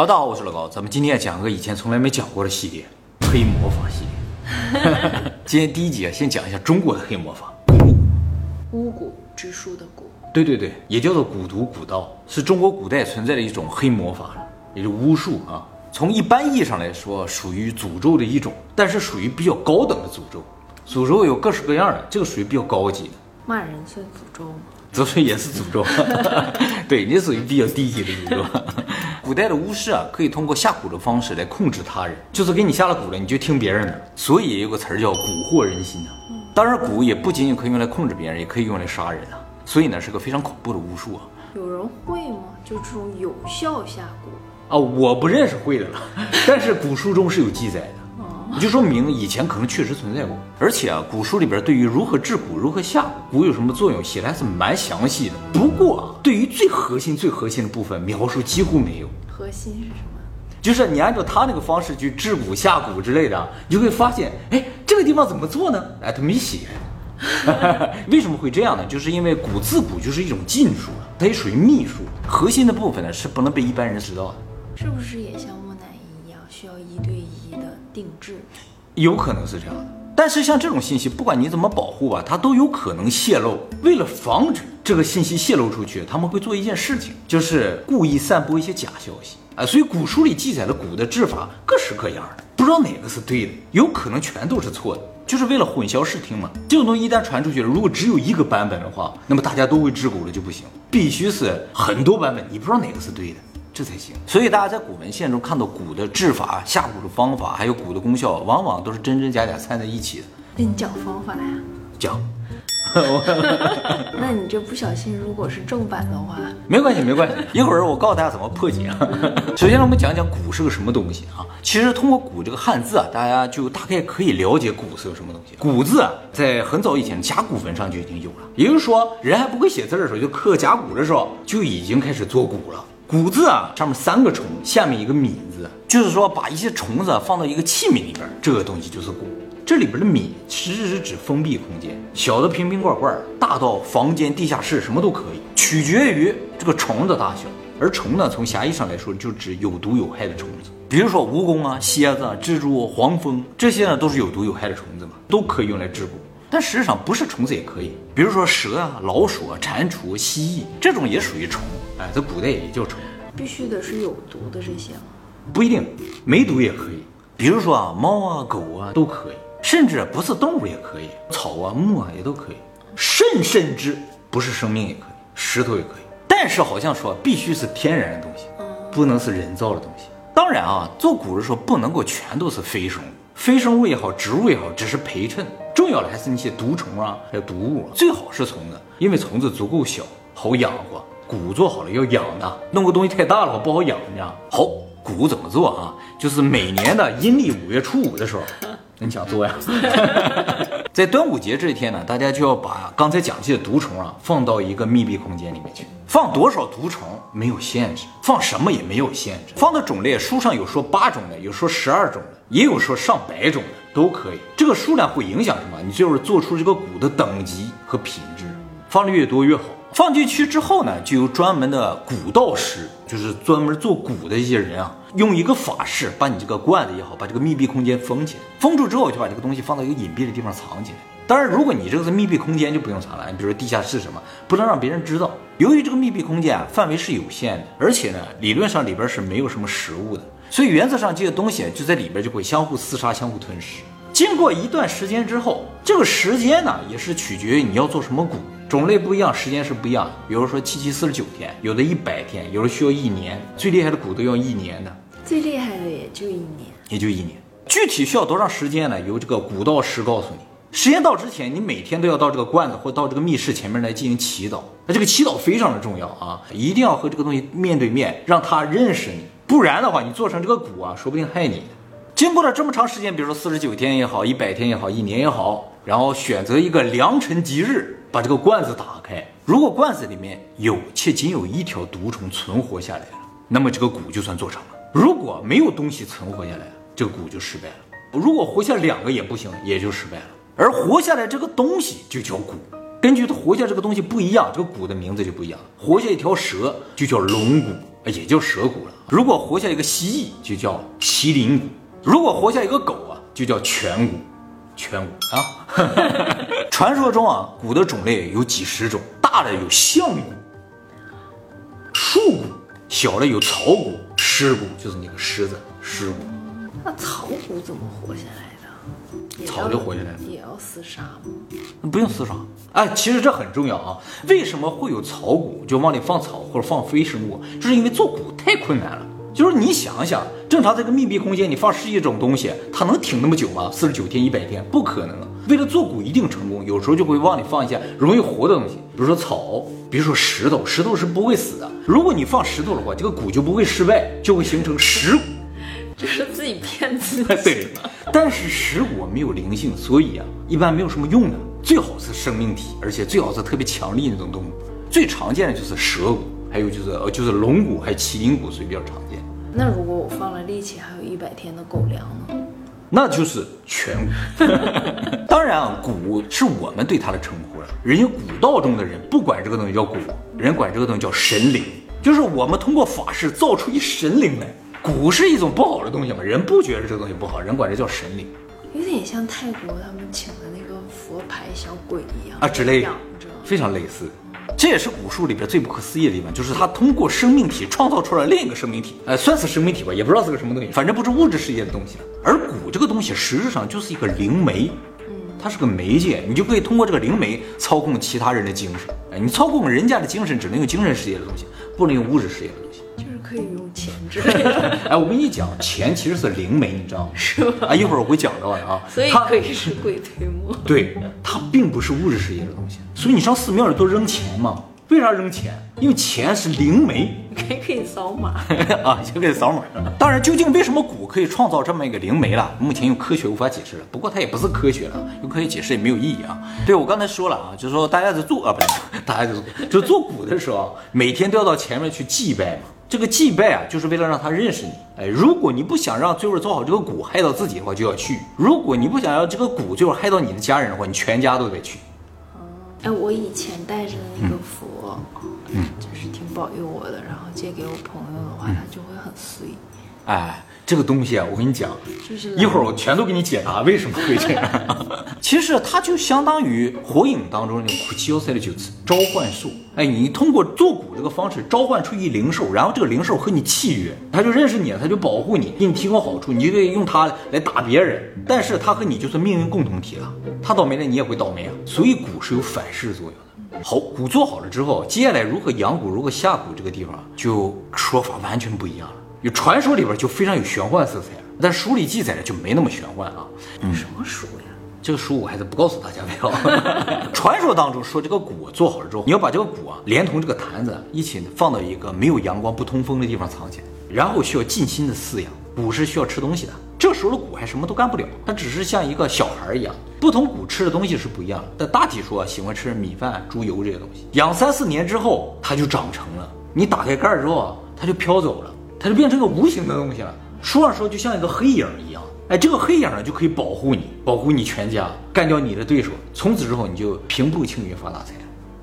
好，大家好，我是老高，咱们今天讲个以前从来没讲过的系列——黑魔法系列。今天第一集啊，先讲一下中国的黑魔法。巫蛊之术的蛊。对对对，也叫做蛊毒、蛊道，是中国古代存在的一种黑魔法，也是巫术啊。从一般意义上来说，属于诅咒的一种，但是属于比较高等的诅咒。诅咒有各式各样的，这个属于比较高级的。骂人算诅咒吗？则是也是诅咒。对，你属于比较低级的诅咒。古代的巫师啊，可以通过下蛊的方式来控制他人，就是给你下了蛊了，你就听别人的。所以也有个词儿叫蛊惑人心啊。当然，蛊也不仅仅可以用来控制别人，也可以用来杀人啊。所以呢，是个非常恐怖的巫术啊。有人会吗？就这种有效下蛊啊，我不认识会的了。但是古书中是有记载的。你就说明以前可能确实存在过，而且啊，古书里边对于如何治蛊、如何下蛊有什么作用写的还是蛮详细的。不过啊，对于最核心的部分描述几乎没有。核心是什么？就是你按照他那个方式去治蛊、下蛊之类的，你就会发现，哎，这个地方怎么做呢？哎，他没写。为什么会这样呢？就是因为蛊自古就是一种禁术，它也属于秘术，核心的部分呢是不能被一般人知道的。是不是也像木乃伊一样需要1:1的？定制有可能是这样的，但是像这种信息不管你怎么保护吧，它都有可能泄露。为了防止这个信息泄露出去，他们会做一件事情，就是故意散播一些假消息啊。所以古书里记载了蛊的治法各式各样的，不知道哪个是对的，有可能全都是错的，就是为了混淆视听嘛。这种东西一旦传出去了，如果只有一个版本的话，那么大家都会治蛊了就不行，必须是很多版本，你不知道哪个是对的，这才行。所以大家在古文献中看到蛊的治法、下蛊的方法，还有蛊的功效，往往都是真真假假掺在一起的。那你讲方法呀？讲。那你这不小心，如果是正版的话，没关系，没关系。一会儿我告诉大家怎么破解。首先，我们讲讲蛊是个什么东西啊？其实通过蛊这个汉字啊，大家就大概可以了解蛊是个什么东西。蛊字啊，在很早以前甲骨文上就已经有了，也就是说，人还不会写字的时候，就刻甲骨的时候就已经开始做蛊了。蛊字啊，上面3个虫，下面1个米字，就是说把一些虫子放到一个器皿里边，这个东西就是蛊。这里边的米其实是指封闭空间，小的瓶瓶罐罐，大到房间、地下室，什么都可以，取决于这个虫的大小。而虫呢，从狭义上来说，就指有毒有害的虫子，比如说蜈蚣啊、蝎子啊、蜘蛛、黄蜂，这些呢都是有毒有害的虫子嘛，都可以用来治蛊。但实际上不是虫子也可以，比如说蛇啊、老鼠啊、蟾蜍、蜥蜴，这种也属于虫。哎，在古代也叫虫。必须的是有毒的这些吗？不一定，没毒也可以。比如说啊，猫啊、狗啊都可以，甚至不是动物也可以，草啊、木啊也都可以。甚至不是生命也可以，石头也可以。但是好像说必须是天然的东西，不能是人造的东西。当然啊，做蛊的时候不能够全都是非生物，非生物也好，植物也好，只是陪衬。重要的还是那些毒虫啊，还有毒物啊，最好是虫子，因为虫子足够小，好养活。蛊做好了要养的，弄个东西太大了不好养，你知道？好，蛊怎么做啊？就是每年的阴历5月初5的时候，你想做呀？在端午节这一天呢，大家就要把刚才讲起的毒虫啊，放到一个密闭空间里面去。放多少毒虫没有限制，放什么也没有限制，放的种类书上有说8种的，有说12种的，也有说上100种的，都可以。这个数量会影响什么？你就是做出这个蛊的等级和品质，放的越多越好。放进去之后呢，就有专门的蛊道师，就是专门做蛊的一些人啊，用一个法式把你这个罐子也好，把这个密闭空间封起来，封住之后就把这个东西放到一个隐蔽的地方藏起来。当然，如果你这个是密闭空间就不用藏了，你比如说地下室什么，不能让别人知道。由于这个密闭空间啊，范围是有限的，而且呢，理论上里边是没有什么食物的，所以原则上这些东西就在里边就会相互厮杀、相互吞噬。经过一段时间之后，这个时间呢也是取决于你要做什么蛊，种类不一样，时间是不一样的。比如说749天，有的100天，有的需要1年，最厉害的蛊都要1年的，最厉害的也就一年。具体需要多长时间呢？由这个蛊道师告诉你。时间到之前，你每天都要到这个罐子或到这个密室前面来进行祈祷。那这个祈祷非常的重要啊，一定要和这个东西面对面，让它认识你，不然的话，你做成这个蛊啊，说不定害你的。经过了这么长时间，比如说49天也好，100天也好，1年也好，然后选择一个良辰吉日，把这个罐子打开。如果罐子里面有且仅有1条毒虫存活下来了，那么这个蛊就算做成了。如果没有东西存活下来，这个蛊就失败了。如果活下2个也不行，也就失败了。而活下来这个东西就叫蛊，根据它活下这个东西不一样，这个蛊的名字就不一样。活下1条蛇就叫龙蛊。也叫蛇骨了。如果活下一个蜥蜴，就叫麒麟骨；如果活下一个狗啊，就叫犬骨。犬骨啊，传说中啊，骨的种类有几十种，大的有象骨、树骨，小的有草骨、狮骨，就是那个狮子狮骨。那草骨怎么活下来？草就活下来了，也要厮杀吗？不用厮杀。哎，其实这很重要啊。为什么会有草骨？就往里放草或者放非生物，就是因为做骨太困难了。就是你想想，正常这个密闭空间，你放11种东西，它能挺那么久吗？49天、100天，不可能啊。为了做骨一定成功，有时候就会往里放一些容易活的东西，比如说草，比如说石头。石头是不会死的，如果你放石头的话，这个骨就不会失败，就会形成石骨。就是自己骗自己。对，但是石骨没有灵性，所以啊，一般没有什么用的。最好是生命体，而且最好是特别强力那种动物。最常见的就是蛇骨，还有就是龙骨，还有麒麟骨，所以比较常见。那如果我放了力气还有100天的狗粮呢？那就是全骨。当然啊，骨是我们对它的称呼了。人家古道中的人不管这个东西叫骨，人管这个东西叫神灵，就是我们通过法事造出一神灵来。骨是一种不好的东西嘛，人不觉得这个东西不好，人管这叫神灵，有点像泰国他们请的那个佛牌小鬼一样啊之类的，非常类似。这也是古术里边最不可思议的地方，就是它通过生命体创造出来另一个生命体，算是生命体吧，也不知道是个什么东西，反正不是物质世界的东西了。而骨这个东西实质上就是一个灵媒，它是个媒介，你就可以通过这个灵媒操控其他人的精神。哎，你操控人家的精神，只能用精神世界的东西，不能用物质世界的东西。可以用钱之类的。哎，我跟你讲，钱其实是灵媒，你知道吗？是吧？啊，一会儿我会讲到的啊。所以可以是鬼推磨。对，它并不是物质世界的东西。所以你上寺庙里都扔钱嘛？为啥扔钱？因为钱是灵媒，还可以扫码啊，就可以扫码。当然，究竟为什么骨可以创造这么一个灵媒了？目前用科学无法解释了。不过它也不是科学了，用科学解释也没有意义啊。对，我刚才说了啊，就是说大家在做啊，不是大家在做，就是做骨的时候，每天都要到前面去祭拜嘛。这个祭拜啊，就是为了让他认识你。哎，如果你不想让最后做好这个骨害到自己的话，就要去；如果你不想让这个骨最后害到你的家人的话，你全家都得去。哎，我以前带着那个佛，就是挺保佑我的，然后借给我朋友的话，他就会很碎。哎，这个东西啊，我跟你讲，就是一会儿我全都给你解答为什么会这样。其实它就相当于火影当中那个719次召唤兽。哎，你通过做骨这个方式召唤出一灵兽，然后这个灵兽和你契约，它就认识你了，它就保护你，给你提供好处，你就得用它来打别人。但是它和你就是命运共同体了，它倒霉了你也会倒霉啊。所以骨是有反噬作用的。好，骨做好了之后，接下来如何养骨、如何下骨这个地方就说法完全不一样了。有传说里边就非常有玄幻色彩，但书里记载的就没那么玄幻啊。什么书呀？这个书我还是不告诉大家不要。传说当中说，这个骨做好了之后，你要把这个骨啊，连同这个坛子一起放到一个没有阳光、不通风的地方藏起来，然后需要尽心的饲养。骨是需要吃东西的，这时候的骨还什么都干不了，它只是像一个小孩一样。不同骨吃的东西是不一样的，但大体说喜欢吃米饭、猪油这些东西。养3-4年之后，它就长成了。你打开盖之后啊，它就飘走了。它就变成一个无形的东西了，说上说就像一个黑影一样。哎，这个黑影呢就可以保护你，保护你全家，干掉你的对手。从此之后你就平步青云发大财，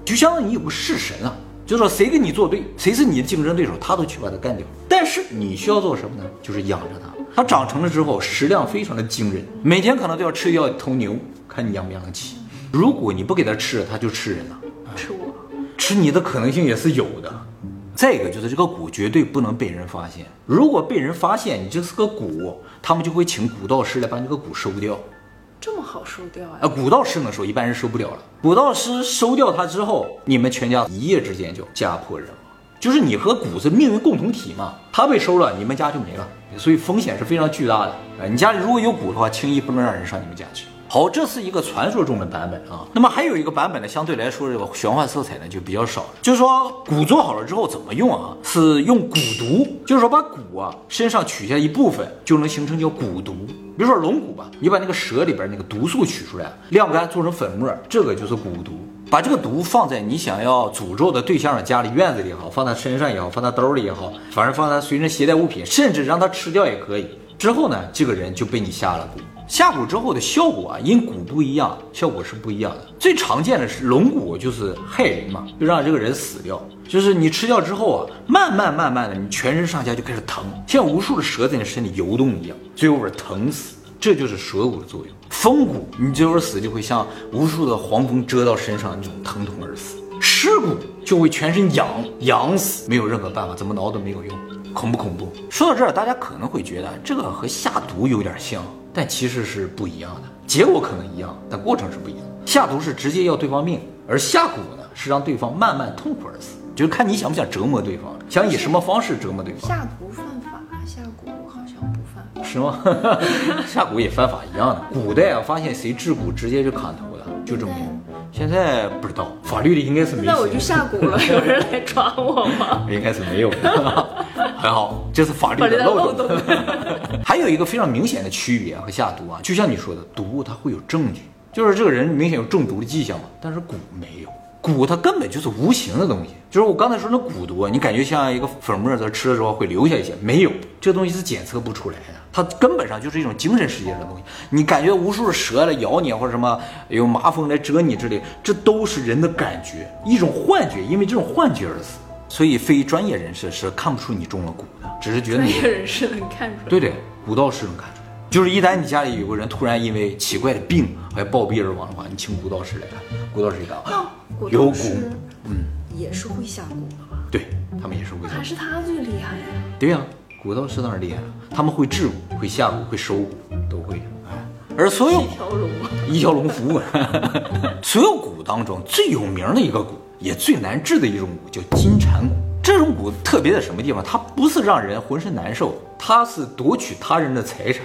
就相当于你有个弑神啊，就是说谁跟你作对，谁是你的竞争对手，他都去把他干掉。但是你需要做什么呢？就是养着它。它长成了之后，食量非常的惊人，每天可能都要吃掉1头牛，看你养不养得起。如果你不给它吃，它就吃人了，吃我，吃你的可能性也是有的。再一个就是这个骨绝对不能被人发现，如果被人发现你这是个骨，他们就会请古道师来把你这个骨收掉。这么好收掉啊？古道师能收，一般人收不了了。古道师收掉它之后，你们全家一夜之间就家破人亡，就是你和骨是命运共同体嘛，他被收了，你们家就没了，所以风险是非常巨大的。你家里如果有骨的话，轻易不能让人上你们家去。好，这是一个传说中的版本啊。那么还有一个版本呢，相对来说这个玄幻色彩呢就比较少了。就是说骨做好了之后怎么用啊？是用骨毒，就是说把骨啊身上取下一部分，就能形成叫骨毒。比如说龙骨吧，你把那个蛇里边那个毒素取出来，晾干做成粉末，这个就是骨毒。把这个毒放在你想要诅咒的对象的家里院子里也好，放在身上也好，放在兜里也好，反正放在随身携带物品，甚至让他吃掉也可以。之后呢，这个人就被你下了毒。下蛊之后的效果啊，因蛊不一样，效果是不一样的。最常见的是龙蛊，就是害人嘛，就让这个人死掉。就是你吃掉之后啊，慢慢的，你全身上下就开始疼，像无数的蛇在你身体游动一样，最后是疼死。这就是蛇蛊的作用。风蛊，你最后死就会像无数的黄蜂蛰到身上那种疼痛而死。尸蛊就会全身痒死，没有任何办法，怎么挠都没有用。恐不恐怖？说到这儿，大家可能会觉得这个和下毒有点像，但其实是不一样的。结果可能一样，但过程是不一样。下毒是直接要对方命，而下蛊呢是让对方慢慢痛苦而死，就是看你想不想折磨对方，想以什么方式折磨对方。下毒犯法，下蛊好像不犯法，是吗？下蛊也犯法一样的。古代啊，发现谁制蛊直接就砍头了，就这么用。现在不知道，法律里应该是没。现在我就下蛊了，有人来抓我吗？应该是没有的。很好，这是法律的漏洞。还有一个非常明显的区别和下毒啊，就像你说的，毒它会有证据，就是这个人明显有中毒的迹象嘛，但是蛊没有。蛊它根本就是无形的东西，就是我刚才说那蛊毒，你感觉像一个粉末在吃的时候会留下一些，没有，这东西是检测不出来的，它根本上就是一种精神世界的东西。你感觉无数的蛇来咬你，或者什么有麻风来蛰你之类，这都是人的感觉，一种幻觉，因为这种幻觉而死。所以非专业人士是看不出你中了蛊的，只是觉得你专业人士能看出来。对对，蛊道师能看出来。就是一旦你家里有个人突然因为奇怪的病还暴毙而亡的话，你请蛊道师来看，蛊道师一看有蛊，也是会下蛊的吧？对，他们也是会下蛊。还是他最厉害呀？对呀，蛊道师当然厉害了，他们会制蛊、会下蛊、会收蛊，都会。而所有一条龙服务，所有蛊当中最有名的一个蛊，也最难治的一种蛊叫金蝉蛊。这种蛊特别在什么地方？它不是让人浑身难受，它是夺取他人的财产，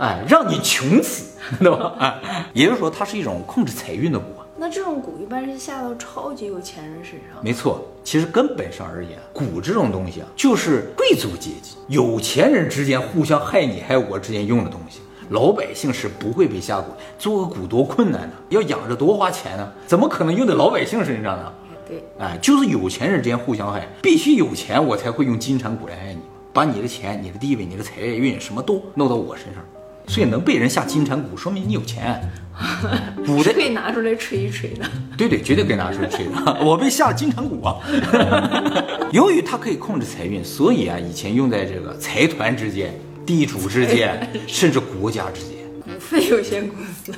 哎，让你穷死，对吧？哎，也就是说，它是一种控制财运的蛊。那这种蛊一般是下到超级有钱人身上。没错，其实根本上而言，蛊这种东西啊，就是贵族阶级、有钱人之间互相害你害我之间用的东西。老百姓是不会被下蛊，做个蛊多困难呢，要养着多花钱呢，怎么可能用在老百姓身上呢？对，哎，就是有钱人之间互相害，必须有钱我才会用金蝉蛊来害你，把你的钱、你的地位、你的财运什么都弄到我身上，所以能被人下金蝉蛊，说明你有钱。蛊的可以拿出来吹一吹的，对对，绝对可以拿出来吹的。我被下了金蝉蛊啊！由于它可以控制财运，所以啊，以前用在这个财团之间。地主之间，甚至国家之间，股份有限公司，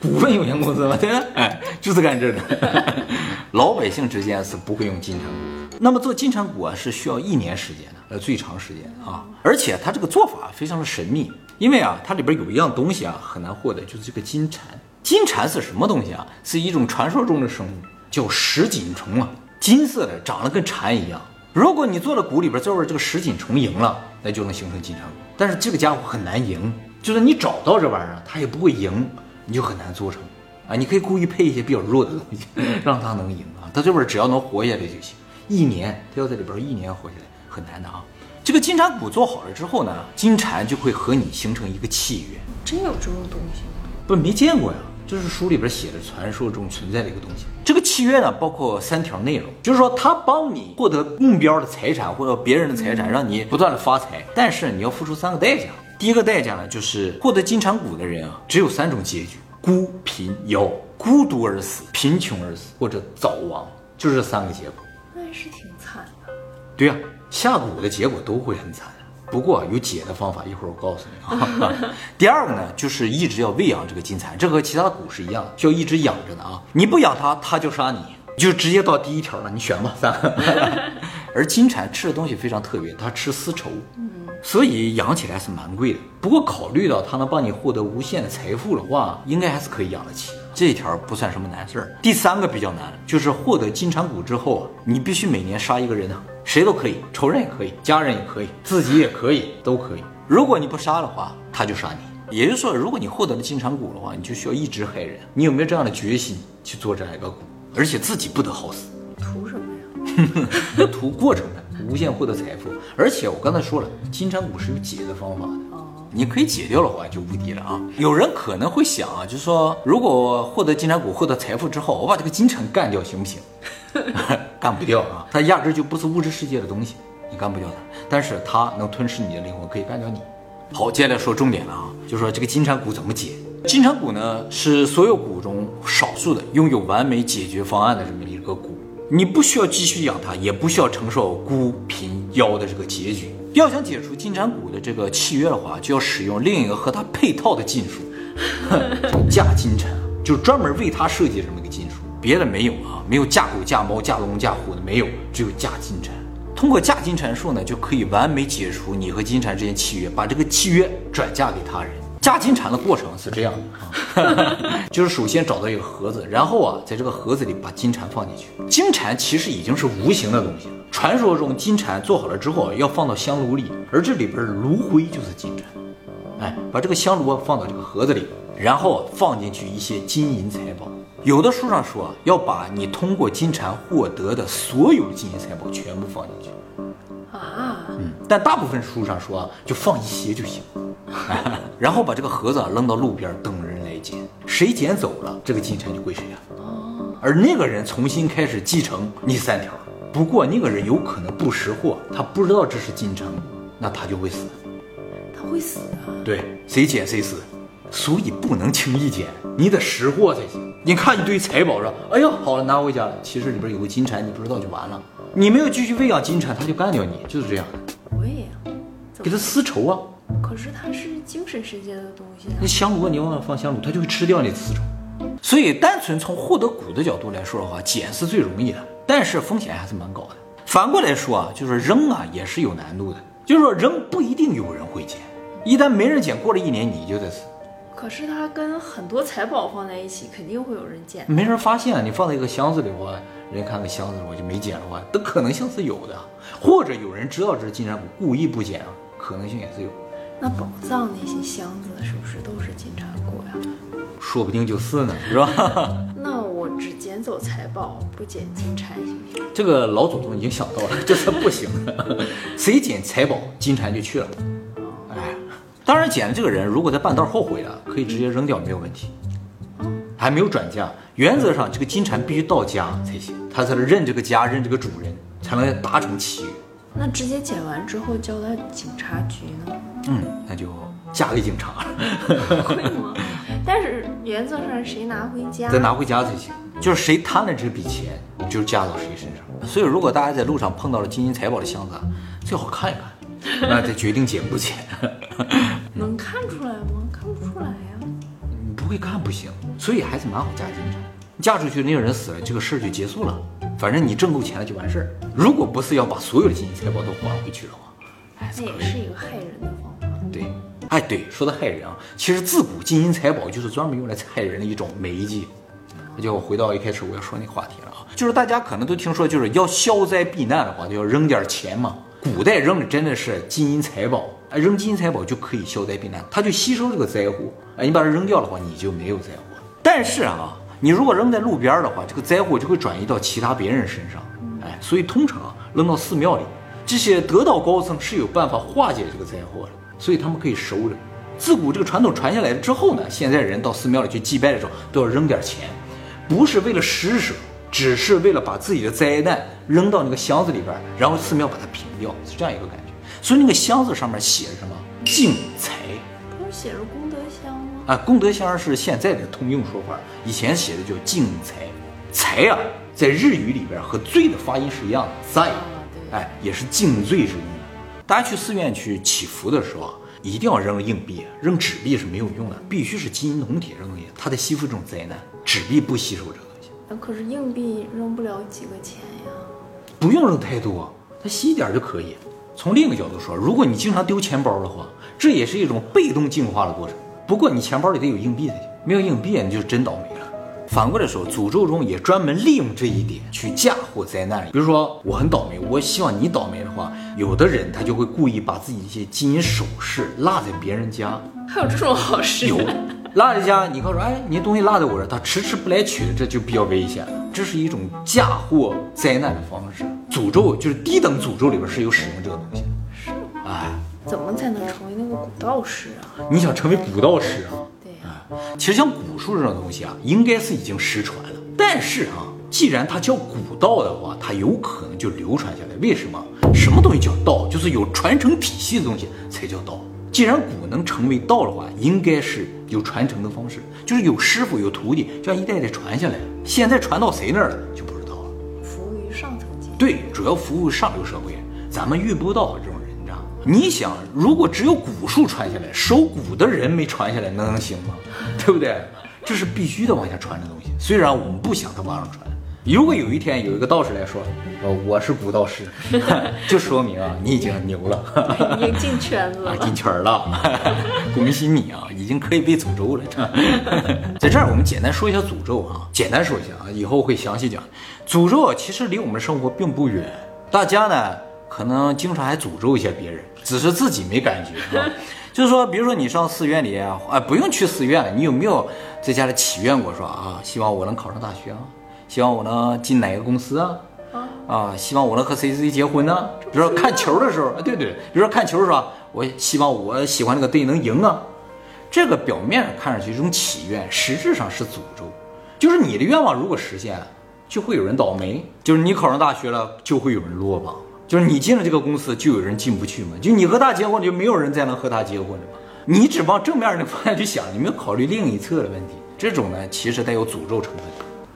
股份有限公司嘛，对吧？哎，就是干这的。老百姓之间是不会用金蝉蛊。那么做金蝉蛊啊，是需要1年时间的，最长时间啊。而且它这个做法非常的神秘，因为啊，它里边有一样东西啊很难获得，就是这个金蝉。金蝉是什么东西啊？是一种传说中的生物，叫石锦虫啊，金色的，长得跟蝉一样。如果你做了蛊里边，最后这个石锦虫赢了，那就能形成金蝉蛊。但是这个家伙很难赢，就是你找到这玩意儿，它也不会赢，你就很难做成啊。你可以故意配一些比较弱的东西，让它能赢啊。它这边只要能活下来就行，1年，它要在里边1年活下来，很难的啊。这个金蝉蛊做好了之后呢，金蝉就会和你形成一个契约。真有这种东西吗？不，没见过呀。这是书里边写的传说中存在的一个东西。这个契约呢，包括3条内容，就是说他帮你获得目标的财产或者别人的财产，让你不断的发财，但是你要付出3个代价。第一个代价呢，就是获得金蝉蛊的人啊，只有3种结局：孤、贫、夭，孤独而死、贫穷而死或者早亡，就是这3个结果。那也是挺惨的。对啊，下蛊的结果都会很惨。不过有解的方法，一会儿我告诉你啊。第2个呢，就是一直要喂养这个金蝉，这和其他蛊是一样，就要一直养着的啊。你不养它，它就杀你，就直接到第一条了，你选吧，3个。而金蝉吃的东西非常特别，它吃丝绸，所以养起来是蛮贵的。不过考虑到它能帮你获得无限的财富的话，应该还是可以养得起。这一条不算什么难事儿。第3个比较难，就是获得金蝉蛊之后啊，你必须每年杀一个人啊。谁都可以，仇人也可以，家人也可以，自己也可以，都可以。如果你不杀的话，他就杀你。也就是说，如果你获得了金蝉蛊的话，你就需要一直害人。你有没有这样的决心去做这样一个蛊，而且自己不得好死？图什么呀？图过程的，无限获得财富。而且我刚才说了，金蝉蛊是有解的方法的。你可以解掉的话就无敌了啊！有人可能会想啊，就是说，如果我获得金蝉蛊、获得财富之后，我把这个金蝉干掉行不行？干不掉啊，它压根就不是物质世界的东西，你干不掉它。但是它能吞噬你的灵魂，可以干掉你。好，接下来说重点了啊，就说这个金蝉骨怎么解。金蝉骨呢是所有骨中少数的拥有完美解决方案的这么一个骨，你不需要继续养它，也不需要承受孤贫夭的这个结局。要想解除金蝉骨的这个契约的话，就要使用另一个和它配套的禁术架金蝉，就专门为它设计这么一个禁术，别的没有啊，没有架狗架猫架龙架虎的没有，只有架金蝉。通过架金蝉术呢，就可以完美解除你和金蝉之间契约，把这个契约转嫁给他人。架金蝉的过程是这样的啊，就是首先找到一个盒子，然后啊，在这个盒子里把金蝉放进去。金蝉其实已经是无形的东西了，传说中金蝉做好了之后要放到香炉里，而这里边炉灰就是金蝉。哎，把这个香炉放到这个盒子里，然后放进去一些金银财宝。有的书上说啊，要把你通过金蝉获得的所有金银财宝全部放进去啊，但大部分书上说啊，就放一些就行。然后把这个盒子扔到路边等人来捡，谁捡走了这个金蝉就归谁啊，而那个人重新开始继承你三条。不过那个人有可能不识货，他不知道这是金蝉，那他就会死。他会死啊？对，谁捡谁死，所以不能轻易捡，你得识货才行。你看一堆财宝说哎呦好了拿回家了，其实里边有个金蝉你不知道就完了，你没有继续喂养金蝉他就干掉你，就是这样的。喂养给他丝绸啊，可是它是精神世界的东西啊，那香炉你忘了放香炉，它就会吃掉你的丝绸。所以单纯从获得骨的角度来说的话，捡是最容易的，但是风险还是蛮高的。反过来说啊，就是扔啊也是有难度的，就是说扔不一定有人会捡，一旦没人捡过了一年你就得死。可是它跟很多财宝放在一起肯定会有人捡，没人发现啊，你放在一个箱子里我人看个箱子我就没捡了话，这可能性是有的，或者有人知道这是金蝉骨故意不捡啊，可能性也是有。那宝藏那些箱子是不是都是金蝉骨呀？说不定就是呢，是吧？那我只捡走财宝不捡金蝉行不行？这个老祖宗已经想到了，这是不行的。谁捡财宝金蝉就去了。哎，当然捡的这个人如果在半道后悔了可以直接扔掉没有问题，还没有转嫁。原则上这个金蝉必须到家才行，他才能认这个家认这个主人才能达成契约。那直接捡完之后交到警察局呢？那就嫁给警察了。会吗？但是原则上谁拿回家再拿回家才行，就是谁贪了这笔钱就嫁到谁身上。所以如果大家在路上碰到了金银财宝的箱子，最好看一看，那再决定捡不捡。能看出来吗？看不出来呀，你不会看不行，所以还是蛮好嫁金蝉。嫁出去那个人死了，这个事就结束了，反正你挣够钱了就完事儿。如果不是要把所有的金银财宝都还回去的话，那也是一个害人的方法。对，哎对，说到害人啊，其实自古金银财宝就是专门用来害人的一种媒介。那就回到一开始我要说那个话题了啊，就是大家可能都听说，就是要消灾避难的话，就要扔点钱嘛。古代扔的真的是金银财宝，哎，扔金银财宝就可以消灾避难，它就吸收这个灾祸。哎，你把它扔掉的话，你就没有灾祸。但是啊，你如果扔在路边的话，这个灾祸就会转移到其他别人身上。哎，所以通常扔到寺庙里，这些得道高僧是有办法化解这个灾祸的，所以他们可以收着。自古这个传统传下来之后呢，现在人到寺庙里去祭拜的时候都要扔点钱，不是为了施舍，只是为了把自己的灾难扔到那个箱子里边，然后寺庙把它平掉，是这样一个感觉。所以那个箱子上面写着什么净财，不是写着功德箱吗？啊，功德箱是现在的通用说法，以前写的叫净财。财啊在日语里边和罪的发音是一样的，在哎，也是净罪之意。大家去寺院去祈福的时候啊，一定要扔硬币，扔纸币是没有用的，必须是金银铜铁扔进去，它在吸收这种灾难。纸币不吸收这个东西。可是硬币扔不了几个钱呀。不用扔太多，它吸一点就可以。从另一个角度说，如果你经常丢钱包的话，这也是一种被动进化的过程。不过你钱包里得有硬币才行，没有硬币你就真倒霉了。反过来说，诅咒中也专门利用这一点去嫁祸灾难。比如说我很倒霉，我希望你倒霉的话，有的人他就会故意把自己一些金银首饰落在别人家。还有这种好事？有，落在家，你告诉哎，你东西落在我这，他迟迟不来取，这就比较危险了。这是一种嫁祸灾难的方式。诅咒就是低等诅咒里边是有使用这个东西。是哎，怎么才能成为那个古道士啊？你想成为古道士啊？其实像蛊术这种东西啊，应该是已经失传了。但是啊，既然它叫古道的话，它有可能就流传下来。为什么？什么东西叫道？就是有传承体系的东西才叫道。既然古能成为道的话，应该是有传承的方式，就是有师傅有徒弟，这样一代代传下来。现在传到谁那儿了就不知道了。服务于上层阶级，对，主要服务上流社会，咱们遇不到这种人渣。你想，如果只有古树传下来，守古的人没传下来，能行吗？对不对？这是必须的往下传的东西。虽然我们不想它往上传。如果有一天有一个道士来说，我是古道师，就说明啊，你已经牛了，已经进圈子了，进圈了，恭喜你啊，已经可以被诅咒了。在这儿我们简单说一下诅咒啊，简单说一下啊，以后会详细讲。诅咒其实离我们生活并不远，大家呢可能经常还诅咒一些别人，只是自己没感觉啊。就是说，比如说你上寺院里啊，不用去寺院了，你有没有在家里祈愿过说啊，希望我能考上大学啊？希望我能进哪个公司啊？啊，希望我能和谁结婚呢？比如说看球的时候，对对，比如说看球的时候，我希望我喜欢那个队能赢啊。这个表面上看上去一种祈愿，实质上是诅咒。就是你的愿望如果实现了，就会有人倒霉；就是你考上大学了，就会有人落榜；就是你进了这个公司，就有人进不去嘛。就你和他结婚，就没有人再能和他结婚了嘛。你只往正面的方向去想，你没有考虑另一侧的问题。这种呢，其实带有诅咒成分。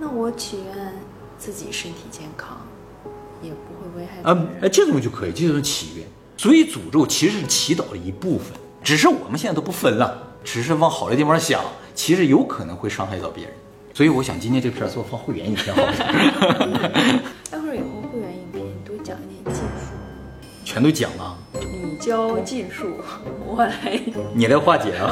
那我祈愿自己身体健康，也不会危害别人，这种就可以，这种祈愿。所以诅咒其实是祈祷的一部分，只是我们现在都不分了，只是往好的地方想，其实有可能会伤害到别人。所以我想今天这片做放会员影片好不好？待会儿以后会员影片多讲一点技术，全都讲了，你教技术，我来，你来化解啊。